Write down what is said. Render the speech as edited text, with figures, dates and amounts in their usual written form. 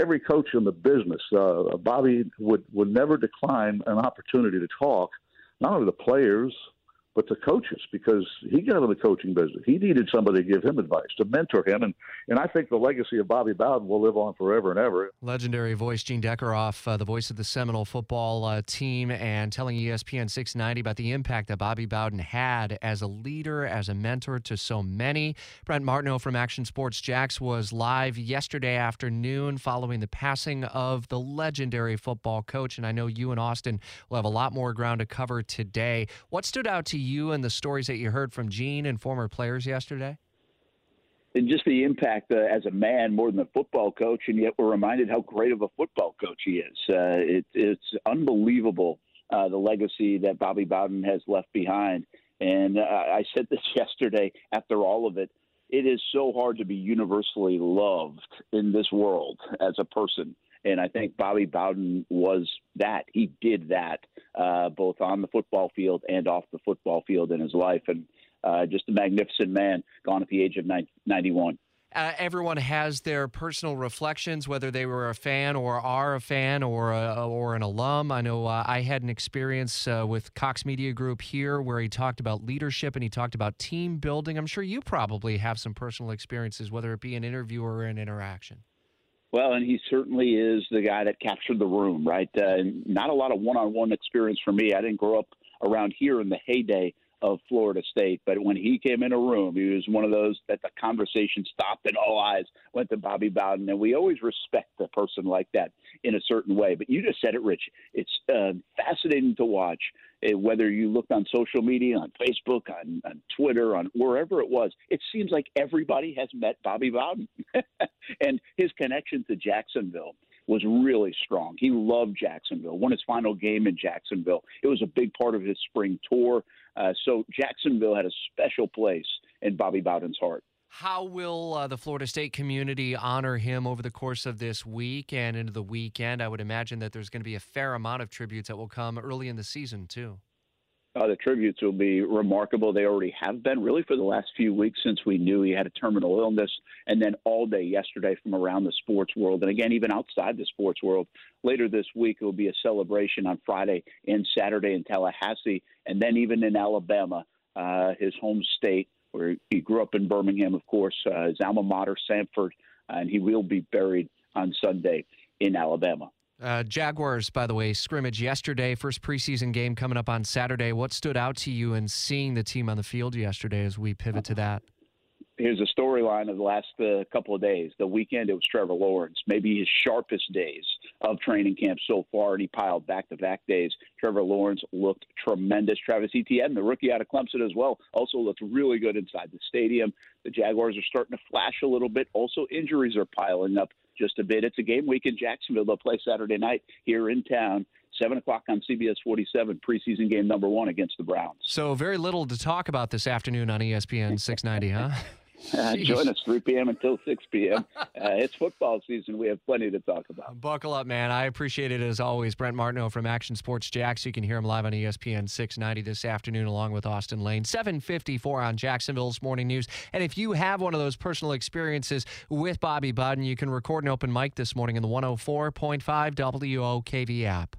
every coach in the business. Bobby would never decline an opportunity to talk, not only to players, but to coaches, because he got in the coaching business. He needed somebody to give him advice, to mentor him. And I think the legacy of Bobby Bowden will live on forever and ever. Legendary voice Gene Decker, the voice of the Seminole football team, and telling ESPN 690 about the impact that Bobby Bowden had as a leader, as a mentor to so many. Brent Martineau from Action Sports Jax was live yesterday afternoon following the passing of the legendary football coach. And I know you and Austin will have a lot more ground to cover today. What stood out to you and the stories that you heard from Gene and former players yesterday? And just the impact as a man more than a football coach, and yet we're reminded how great of a football coach he is. It's unbelievable, the legacy that Bobby Bowden has left behind. And I said this yesterday after all of it, it is so hard to be universally loved in this world as a person. And I think Bobby Bowden was that. He did that both on the football field and off the football field in his life. And just a magnificent man, gone at the age of 91. Everyone has their personal reflections, whether they were a fan or are a fan or an alum. I know I had an experience with Cox Media Group here where he talked about leadership and he talked about team building. I'm sure you probably have some personal experiences, whether it be an interview or an interaction. Well, and he certainly is the guy that captured the room, right? Not a lot of one-on-one experience for me. I didn't grow up around here in the heyday of Florida State, but when he came in a room, he was one of those that the conversation stopped and all eyes went to Bobby Bowden, and we always respect a person like that in a certain way. But you just said it, Rich. It's fascinating to watch, whether you looked on social media, on Facebook, on Twitter, on wherever it was. It seems like everybody has met Bobby Bowden, and his connection to Jacksonville was really strong. He loved Jacksonville, won his final game in Jacksonville. It was a big part of his spring tour. So Jacksonville had a special place in Bobby Bowden's heart. How will the Florida State community honor him over the course of this week and into the weekend? I would imagine that there's going to be a fair amount of tributes that will come early in the season, too. The tributes will be remarkable. They already have been, really, for the last few weeks since we knew he had a terminal illness, and then all day yesterday from around the sports world, and again, even outside the sports world. Later this week, it will be a celebration on Friday and Saturday in Tallahassee, and then even in Alabama, his home state, where he grew up in Birmingham, of course, his alma mater, Samford, and he will be buried on Sunday in Alabama. Jaguars, by the way, scrimmage yesterday, first preseason game coming up on Saturday. What stood out to you in seeing the team on the field yesterday as we pivot to that? Here's a storyline of the last couple of days. The weekend, it was Trevor Lawrence, maybe his sharpest days of training camp so far, and he piled back-to-back days. Trevor Lawrence looked tremendous. Travis Etienne, the rookie out of Clemson as well, also looked really good inside the stadium. The Jaguars are starting to flash a little bit. Also, injuries are piling up just a bit. It's a game week in Jacksonville. They'll play Saturday night here in town, 7 o'clock on CBS 47, preseason game number 1 against the Browns. So very little to talk about this afternoon on ESPN 690, huh? Join us 3 p.m. until 6 p.m. It's football season. We have plenty to talk about. Buckle up, man. I appreciate it as always. Brent Martineau from Action Sports Jax. You can hear him live on ESPN 690 this afternoon along with Austin Lane. 7:54 on Jacksonville's Morning News. And if you have one of those personal experiences with Bobby Bowden, you can record an open mic this morning in the 104.5 WOKV app.